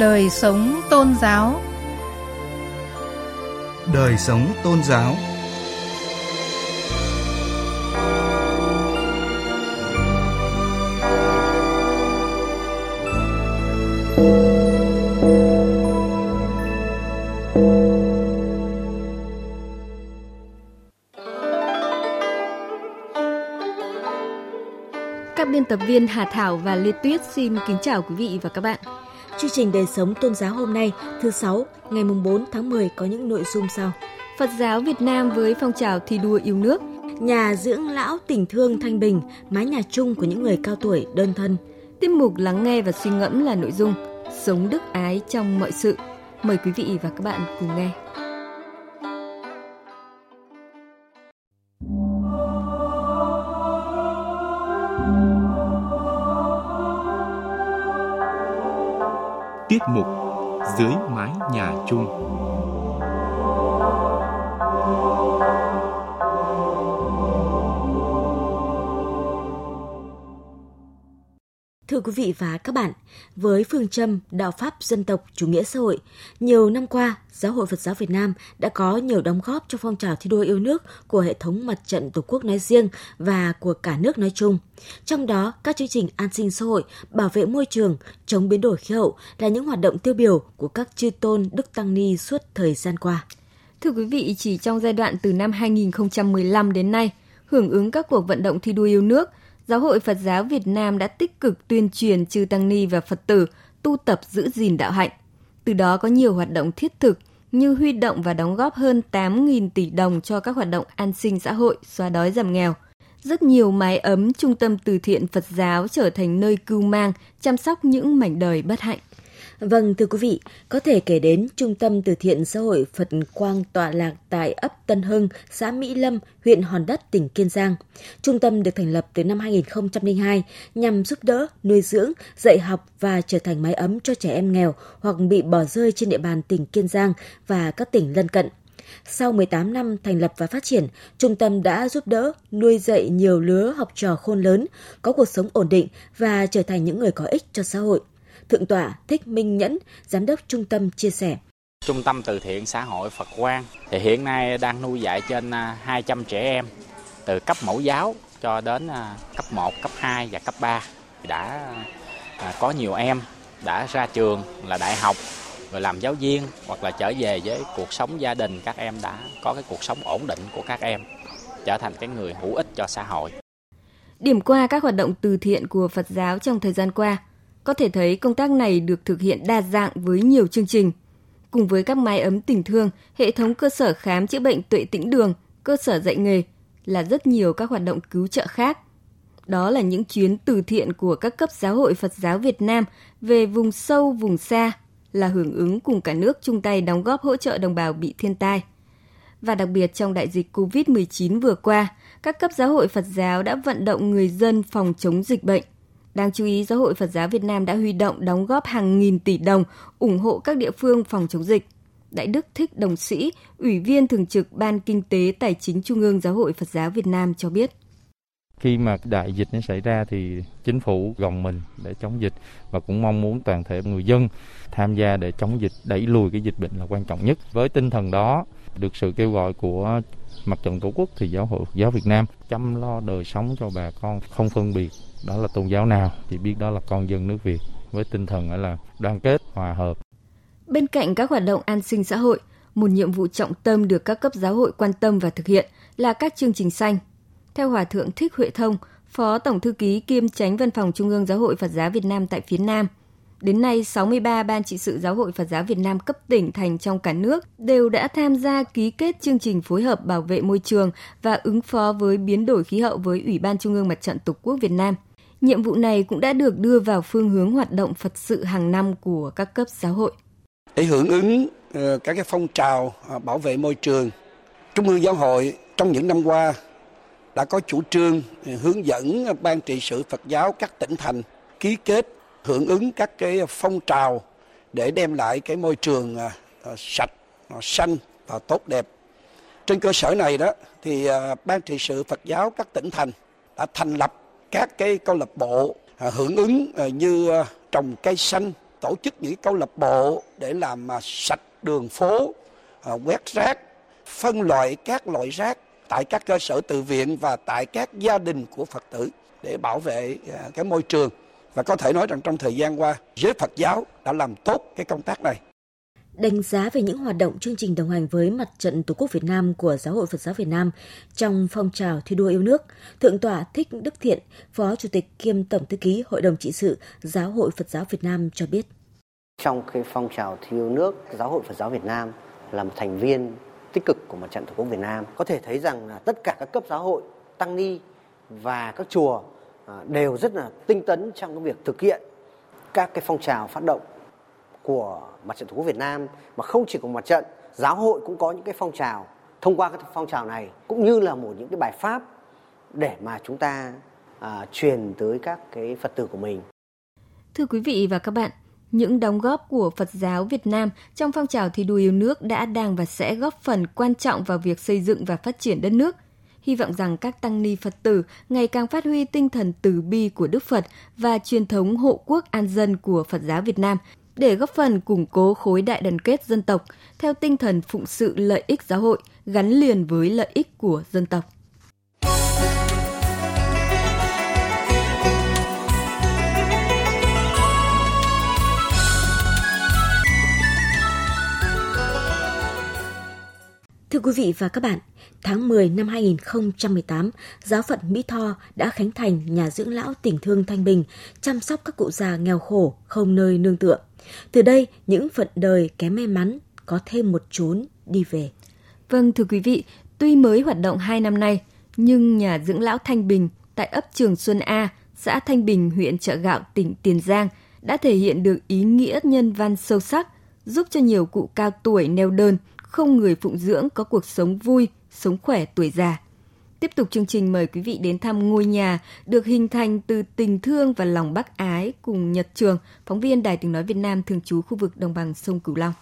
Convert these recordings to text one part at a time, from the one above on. Đời sống tôn giáo. Đời sống tôn giáo. Các biên tập viên Hà Thảo và Lê Tuyết xin kính chào quý vị và các bạn. Chương trình Đời sống tôn giáo hôm nay, thứ 6, ngày 4 tháng 10 có những nội dung sau. Phật giáo Việt Nam với phong trào thi đua yêu nước, nhà dưỡng lão tình thương Thanh Bình, mái nhà chung của những người cao tuổi đơn thân. Tiết mục lắng nghe và suy ngẫm là nội dung sống đức ái trong mọi sự. Mời quý vị và các bạn cùng nghe. Tiết mục dưới mái nhà chung. Thưa quý vị và các bạn, với phương châm đạo pháp dân tộc chủ nghĩa xã hội, nhiều năm qua, Giáo hội Phật giáo Việt Nam đã có nhiều đóng góp cho phong trào thi đua yêu nước của hệ thống mặt trận Tổ quốc nói riêng và của cả nước nói chung. Trong đó, các chương trình an sinh xã hội, bảo vệ môi trường, chống biến đổi khí hậu là những hoạt động tiêu biểu của các chư tôn Đức Tăng Ni suốt thời gian qua. Thưa quý vị, chỉ trong giai đoạn từ năm 2015 đến nay, hưởng ứng các cuộc vận động thi đua yêu nước, Giáo hội Phật giáo Việt Nam đã tích cực tuyên truyền chư Tăng Ni và Phật tử tu tập giữ gìn đạo hạnh. Từ đó có nhiều hoạt động thiết thực như huy động và đóng góp hơn 8.000 tỷ đồng cho các hoạt động an sinh xã hội, xóa đói giảm nghèo. Rất nhiều mái ấm, trung tâm từ thiện Phật giáo trở thành nơi cưu mang, chăm sóc những mảnh đời bất hạnh. Vâng, thưa quý vị, có thể kể đến Trung tâm Từ Thiện Xã hội Phật Quang tọa lạc tại ấp Tân Hưng, xã Mỹ Lâm, huyện Hòn Đất, tỉnh Kiên Giang. Trung tâm được thành lập từ năm 2002 nhằm giúp đỡ, nuôi dưỡng, dạy học và trở thành mái ấm cho trẻ em nghèo hoặc bị bỏ rơi trên địa bàn tỉnh Kiên Giang và các tỉnh lân cận. Sau 18 năm thành lập và phát triển, trung tâm đã giúp đỡ, nuôi dạy nhiều lứa học trò khôn lớn, có cuộc sống ổn định và trở thành những người có ích cho xã hội. Thượng tọa Thích Minh Nhẫn, giám đốc trung tâm chia sẻ. Trung tâm Từ Thiện Xã hội Phật Quang thì hiện nay đang nuôi dạy trên 200 trẻ em từ cấp mẫu giáo cho đến cấp 1, cấp 2 và cấp 3. Đã có nhiều em đã ra trường là đại học, rồi làm giáo viên hoặc là trở về với cuộc sống gia đình. Các em đã có cái cuộc sống ổn định của các em, trở thành cái người hữu ích cho xã hội. Điểm qua các hoạt động từ thiện của Phật giáo trong thời gian qua, có thể thấy công tác này được thực hiện đa dạng với nhiều chương trình. Cùng với các mái ấm tình thương, hệ thống cơ sở khám chữa bệnh Tuệ Tĩnh Đường, cơ sở dạy nghề là rất nhiều các hoạt động cứu trợ khác. Đó là những chuyến từ thiện của các cấp Giáo hội Phật giáo Việt Nam về vùng sâu, vùng xa, là hưởng ứng cùng cả nước chung tay đóng góp hỗ trợ đồng bào bị thiên tai. Và đặc biệt trong đại dịch COVID-19 vừa qua, các cấp Giáo hội Phật giáo đã vận động người dân phòng chống dịch bệnh. Đáng chú ý, Giáo hội Phật giáo Việt Nam đã huy động đóng góp hàng nghìn tỷ đồng ủng hộ các địa phương phòng chống dịch. Đại đức Thích Đồng Sĩ, Ủy viên Thường trực Ban Kinh tế Tài chính Trung ương Giáo hội Phật giáo Việt Nam cho biết. Khi mà đại dịch nó xảy ra thì chính phủ gồng mình để chống dịch và cũng mong muốn toàn thể người dân tham gia để chống dịch, đẩy lùi cái dịch bệnh là quan trọng nhất. Với tinh thần đó, được sự kêu gọi của Mặt trận Tổ quốc thì Giáo hội Phật giáo Việt Nam chăm lo đời sống cho bà con không phân biệt đó là tôn giáo nào, chỉ biết đó là con dân nước Việt với tinh thần là đoàn kết, hòa hợp. Bên cạnh các hoạt động an sinh xã hội, một nhiệm vụ trọng tâm được các cấp giáo hội quan tâm và thực hiện là các chương trình xanh. Theo Hòa thượng Thích Huệ Thông, Phó Tổng thư ký kiêm Chánh Văn phòng Trung ương Giáo hội Phật giáo Việt Nam tại phía Nam, đến nay, 63 ban trị sự Giáo hội Phật giáo Việt Nam cấp tỉnh thành trong cả nước đều đã tham gia ký kết chương trình phối hợp bảo vệ môi trường và ứng phó với biến đổi khí hậu với Ủy ban Trung ương Mặt trận Tổ quốc Việt Nam. Nhiệm vụ này cũng đã được đưa vào phương hướng hoạt động Phật sự hàng năm của các cấp giáo hội. Để hưởng ứng các cái phong trào bảo vệ môi trường, Trung ương Giáo hội trong những năm qua đã có chủ trương hướng dẫn ban trị sự Phật giáo các tỉnh thành ký kết hưởng ứng các cái phong trào để đem lại cái môi trường sạch, xanh và tốt đẹp. Trên cơ sở này đó thì ban trị sự Phật giáo các tỉnh thành đã thành lập các cái câu lạc bộ hưởng ứng như trồng cây xanh, tổ chức những câu lạc bộ để làm sạch đường phố, quét rác, phân loại các loại rác tại các cơ sở tự viện và tại các gia đình của Phật tử để bảo vệ cái môi trường. Và có thể nói rằng trong thời gian qua, giới Phật giáo đã làm tốt cái công tác này. Đánh giá về những hoạt động chương trình đồng hành với Mặt trận Tổ quốc Việt Nam của Giáo hội Phật giáo Việt Nam trong phong trào thi đua yêu nước, Thượng tọa Thích Đức Thiện, Phó Chủ tịch kiêm Tổng Thư ký Hội đồng trị sự Giáo hội Phật giáo Việt Nam cho biết. Trong cái phong trào thi đua yêu nước, Giáo hội Phật giáo Việt Nam là một thành viên tích cực của Mặt trận Tổ quốc Việt Nam. Có thể thấy rằng là tất cả các cấp giáo hội, tăng ni và các chùa đều rất là tinh tấn trong cái việc thực hiện các cái phong trào phát động của Mặt trận Tổ quốc Việt Nam, mà không chỉ của mặt trận, giáo hội cũng có những cái phong trào. Thông qua các phong trào này cũng như là một những cái bài pháp để mà chúng ta truyền tới các cái Phật tử của mình. Thưa quý vị và các bạn, những đóng góp của Phật giáo Việt Nam trong phong trào thi đua yêu nước đã, đang và sẽ góp phần quan trọng vào việc xây dựng và phát triển đất nước. Hy vọng rằng các tăng ni Phật tử ngày càng phát huy tinh thần từ bi của Đức Phật và truyền thống hộ quốc an dân của Phật giáo Việt Nam để góp phần củng cố khối đại đoàn kết dân tộc theo tinh thần phụng sự lợi ích giáo hội gắn liền với lợi ích của dân tộc. Thưa quý vị và các bạn, tháng 10 năm 2018, Giáo phận Mỹ Tho đã khánh thành nhà dưỡng lão tình thương Thanh Bình, chăm sóc các cụ già nghèo khổ, không nơi nương tựa. Từ đây, những phận đời kém may mắn có thêm một chốn đi về. Vâng, thưa quý vị, tuy mới hoạt động 2 năm nay, nhưng nhà dưỡng lão Thanh Bình tại ấp Trường Xuân A, xã Thanh Bình, huyện Chợ Gạo, tỉnh Tiền Giang đã thể hiện được ý nghĩa nhân văn sâu sắc, giúp cho nhiều cụ cao tuổi neo đơn, không người phụng dưỡng có cuộc sống vui, sống khỏe tuổi già. Tiếp tục chương trình, mời quý vị đến thăm ngôi nhà được hình thành từ tình thương và lòng bác ái cùng Nhật Trường, phóng viên Đài Tiếng nói Việt Nam thường trú khu vực đồng bằng sông Cửu Long.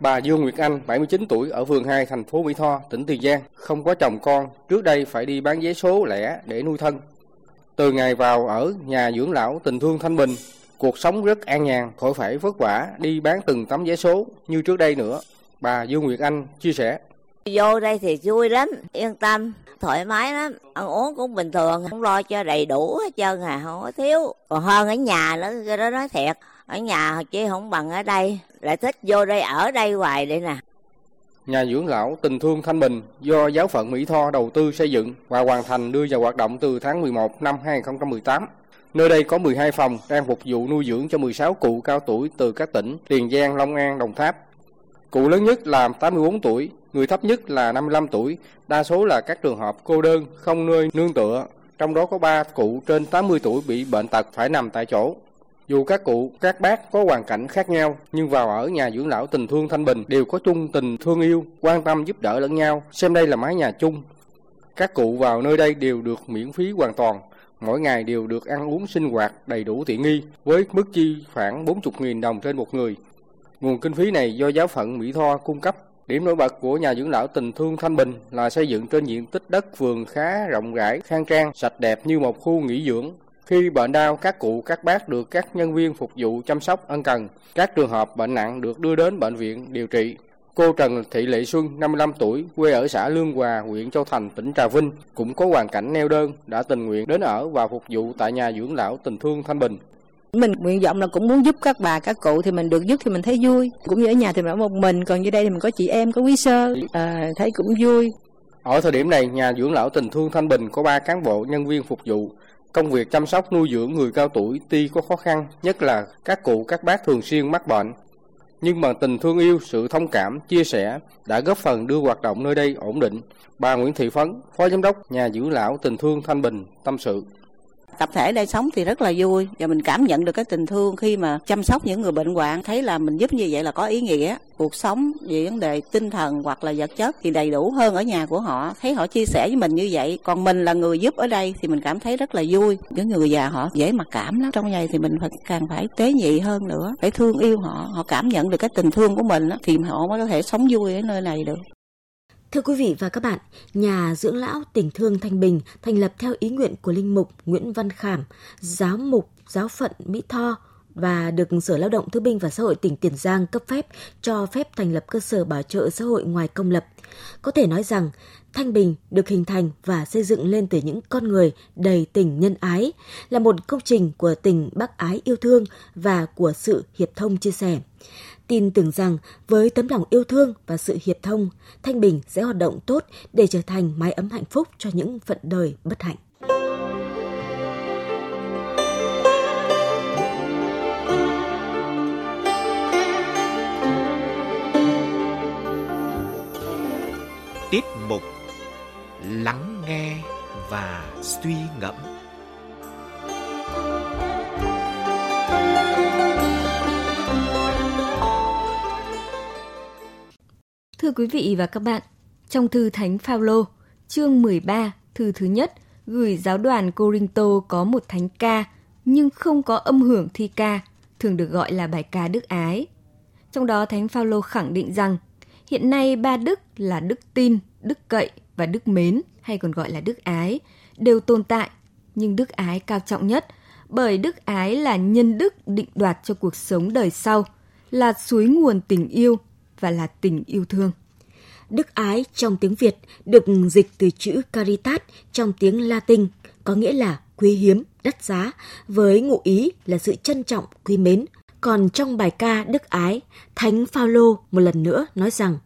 Bà Dương Nguyệt Anh, 79 tuổi, ở phường 2, thành phố Mỹ Tho, tỉnh Tiền Giang, không có chồng con, trước đây phải đi bán vé số lẻ để nuôi thân. Từ ngày vào ở nhà dưỡng lão tình thương Thanh Bình, cuộc sống rất an nhàn, khỏi phải vất vả đi bán từng tấm vé số như trước đây nữa. Bà Dương Nguyệt Anh chia sẻ. Vô đây thì vui lắm, yên tâm, thoải mái lắm, ăn uống cũng bình thường, không lo cho đầy đủ hết trơn à, không có thiếu. Còn hơn ở nhà đó, cái đó nói thiệt, ở nhà chứ không bằng ở đây, lại thích vô đây ở đây hoài đây nè. Nhà dưỡng lão tình thương Thanh Bình do Giáo phận Mỹ Tho đầu tư xây dựng và hoàn thành đưa vào hoạt động từ tháng 11 năm 2018. Nơi đây có 12 phòng đang phục vụ nuôi dưỡng cho 16 cụ cao tuổi từ các tỉnh Tiền Giang, Long An, Đồng Tháp. Cụ lớn nhất là 84 tuổi, người thấp nhất là 55 tuổi, đa số là các trường hợp cô đơn, không nơi nương tựa. Trong đó có 3 cụ trên 80 tuổi bị bệnh tật phải nằm tại chỗ. Dù các cụ, các bác có hoàn cảnh khác nhau, nhưng vào ở nhà dưỡng lão tình thương Thanh Bình đều có chung tình thương yêu, quan tâm giúp đỡ lẫn nhau, xem đây là mái nhà chung. Các cụ vào nơi đây đều được miễn phí hoàn toàn, mỗi ngày đều được ăn uống sinh hoạt đầy đủ tiện nghi, với mức chi khoảng 40.000 đồng trên một người. Nguồn kinh phí này do Giáo phận Mỹ Tho cung cấp. Điểm nổi bật của nhà dưỡng lão tình thương Thanh Bình là xây dựng trên diện tích đất vườn khá rộng rãi, khang trang, sạch đẹp như một khu nghỉ dưỡng. Khi bệnh đau, các cụ, các bác được các nhân viên phục vụ chăm sóc ân cần. Các trường hợp bệnh nặng được đưa đến bệnh viện điều trị. Cô Trần Thị Lệ Xuân, 55 tuổi, quê ở xã Lương Hòa, huyện Châu Thành, tỉnh Trà Vinh, cũng có hoàn cảnh neo đơn, đã tình nguyện đến ở và phục vụ tại nhà dưỡng lão tình thương Thanh Bình. Mình nguyện vọng là cũng muốn giúp các bà, các cụ thì mình được giúp thì mình thấy vui. Cũng như ở nhà thì mình ở một mình, còn như đây thì mình có chị em, có quý sơ, thấy cũng vui. Ở thời điểm này, nhà dưỡng lão tình thương Thanh Bình có 3 cán bộ nhân viên phục vụ. Công việc chăm sóc nuôi dưỡng người cao tuổi tuy có khó khăn, nhất là các cụ, các bác thường xuyên mắc bệnh. Nhưng bằng tình thương yêu, sự thông cảm, chia sẻ đã góp phần đưa hoạt động nơi đây ổn định. Bà Nguyễn Thị Phấn, Phó Giám đốc nhà dưỡng lão tình thương Thanh Bình, tâm sự. Tập thể đây sống thì rất là vui và mình cảm nhận được cái tình thương khi mà chăm sóc những người bệnh hoạn, thấy là mình giúp như vậy là có ý nghĩa. Cuộc sống về vấn đề tinh thần hoặc là vật chất thì đầy đủ hơn ở nhà của họ, thấy họ chia sẻ với mình như vậy. Còn mình là người giúp ở đây thì mình cảm thấy rất là vui. Những người già họ dễ mặc cảm lắm, trong này thì mình càng phải tế nhị hơn nữa, phải thương yêu họ, họ cảm nhận được cái tình thương của mình thì họ mới có thể sống vui ở nơi này được. Thưa quý vị và các bạn, nhà dưỡng lão tình thương Thanh Bình thành lập theo ý nguyện của Linh mục Nguyễn Văn Khảm, Giáo mục Giáo phận Mỹ Tho, và được Sở Lao động Thương binh và Xã hội tỉnh Tiền Giang cấp phép cho phép thành lập cơ sở bảo trợ xã hội ngoài công lập. Có thể nói rằng, Thanh Bình được hình thành và xây dựng lên từ những con người đầy tình nhân ái, là một công trình của tình bác ái yêu thương và của sự hiệp thông chia sẻ. Tin tưởng rằng với tấm lòng yêu thương và sự hiệp thông, Thanh Bình sẽ hoạt động tốt để trở thành mái ấm hạnh phúc cho những phận đời bất hạnh. Tiết mục Lắng nghe và suy ngẫm. Thưa quý vị và các bạn, trong thư Thánh Phao-lô, chương 13, thư thứ nhất, gửi giáo đoàn Cô-rin-tô có một thánh ca, nhưng không có âm hưởng thi ca, thường được gọi là bài ca Đức Ái. Trong đó, Thánh Phao-lô khẳng định rằng, hiện nay ba đức là đức tin, đức cậy và đức mến, hay còn gọi là đức ái, đều tồn tại, nhưng đức ái cao trọng nhất, bởi đức ái là nhân đức định đoạt cho cuộc sống đời sau, là suối nguồn tình yêu và là tình yêu thương. Đức ái trong tiếng Việt được dịch từ chữ caritas trong tiếng Latin, có nghĩa là quý hiếm, đắt giá, với ngụ ý là sự trân trọng, quý mến. Còn trong bài ca Đức Ái, Thánh Phao-lô một lần nữa nói rằng,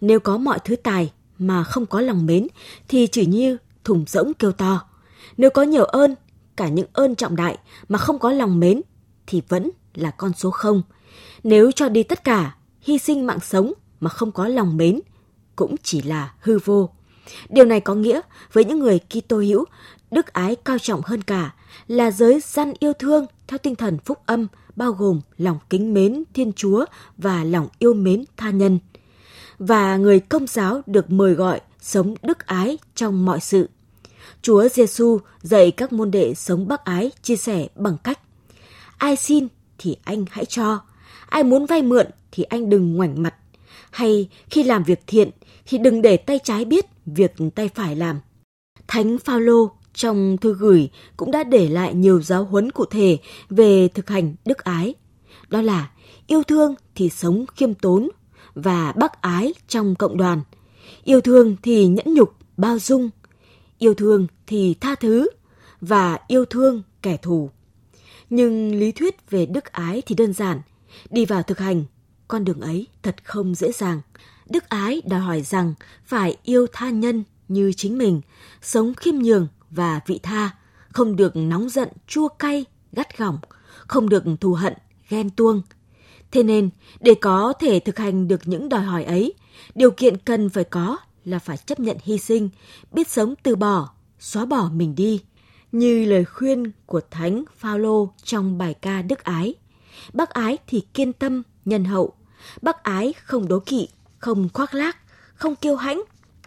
nếu có mọi thứ tài mà không có lòng mến thì chỉ như thùng rỗng kêu to. Nếu có nhiều ơn, cả những ơn trọng đại mà không có lòng mến thì vẫn là con số không. Nếu cho đi tất cả, hy sinh mạng sống mà không có lòng mến cũng chỉ là hư vô. Điều này có nghĩa với những người Kitô hữu, đức ái cao trọng hơn cả là giới răn yêu thương theo tinh thần phúc âm, bao gồm lòng kính mến Thiên Chúa và lòng yêu mến tha nhân. Và người Công giáo được mời gọi sống đức ái trong mọi sự. Chúa Giêsu dạy các môn đệ sống bác ái chia sẻ bằng cách: ai xin thì anh hãy cho, ai muốn vay mượn thì anh đừng ngoảnh mặt, hay khi làm việc thiện thì đừng để tay trái biết việc tay phải làm. Thánh Phao-lô trong thư gửi cũng đã để lại nhiều giáo huấn cụ thể về thực hành đức ái. Đó là yêu thương thì sống khiêm tốn và bác ái trong cộng đoàn. Yêu thương thì nhẫn nhục, bao dung. Yêu thương thì tha thứ và yêu thương kẻ thù. Nhưng lý thuyết về đức ái thì đơn giản. Đi vào thực hành, con đường ấy thật không dễ dàng. Đức ái đòi hỏi rằng phải yêu tha nhân như chính mình, sống khiêm nhường và vị tha, không được nóng giận, chua cay, gắt gỏng, không được thù hận, ghen tuông. Thế nên, để có thể thực hành được những đòi hỏi ấy, điều kiện cần phải có là phải chấp nhận hy sinh, biết sống từ bỏ, xóa bỏ mình đi, như lời khuyên của Thánh Phao-lô trong bài ca Đức Ái. Bác ái thì kiên tâm, nhân hậu. Bác ái không đố kỵ, không khoác lác, không kiêu hãnh,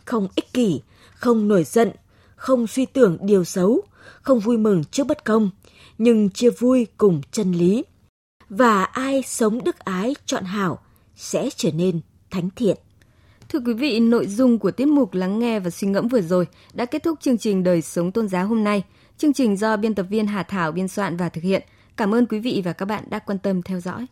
không ích kỷ, không nổi giận, không suy tưởng điều xấu, không vui mừng trước bất công, nhưng chia vui cùng chân lý. Và ai sống đức ái trọn hảo sẽ trở nên thánh thiện. Thưa quý vị, nội dung của tiết mục Lắng nghe và suy ngẫm vừa rồi đã kết thúc chương trình Đời sống tôn giáo hôm nay. Chương trình do biên tập viên Hà Thảo biên soạn và thực hiện. Cảm ơn quý vị và các bạn đã quan tâm theo dõi.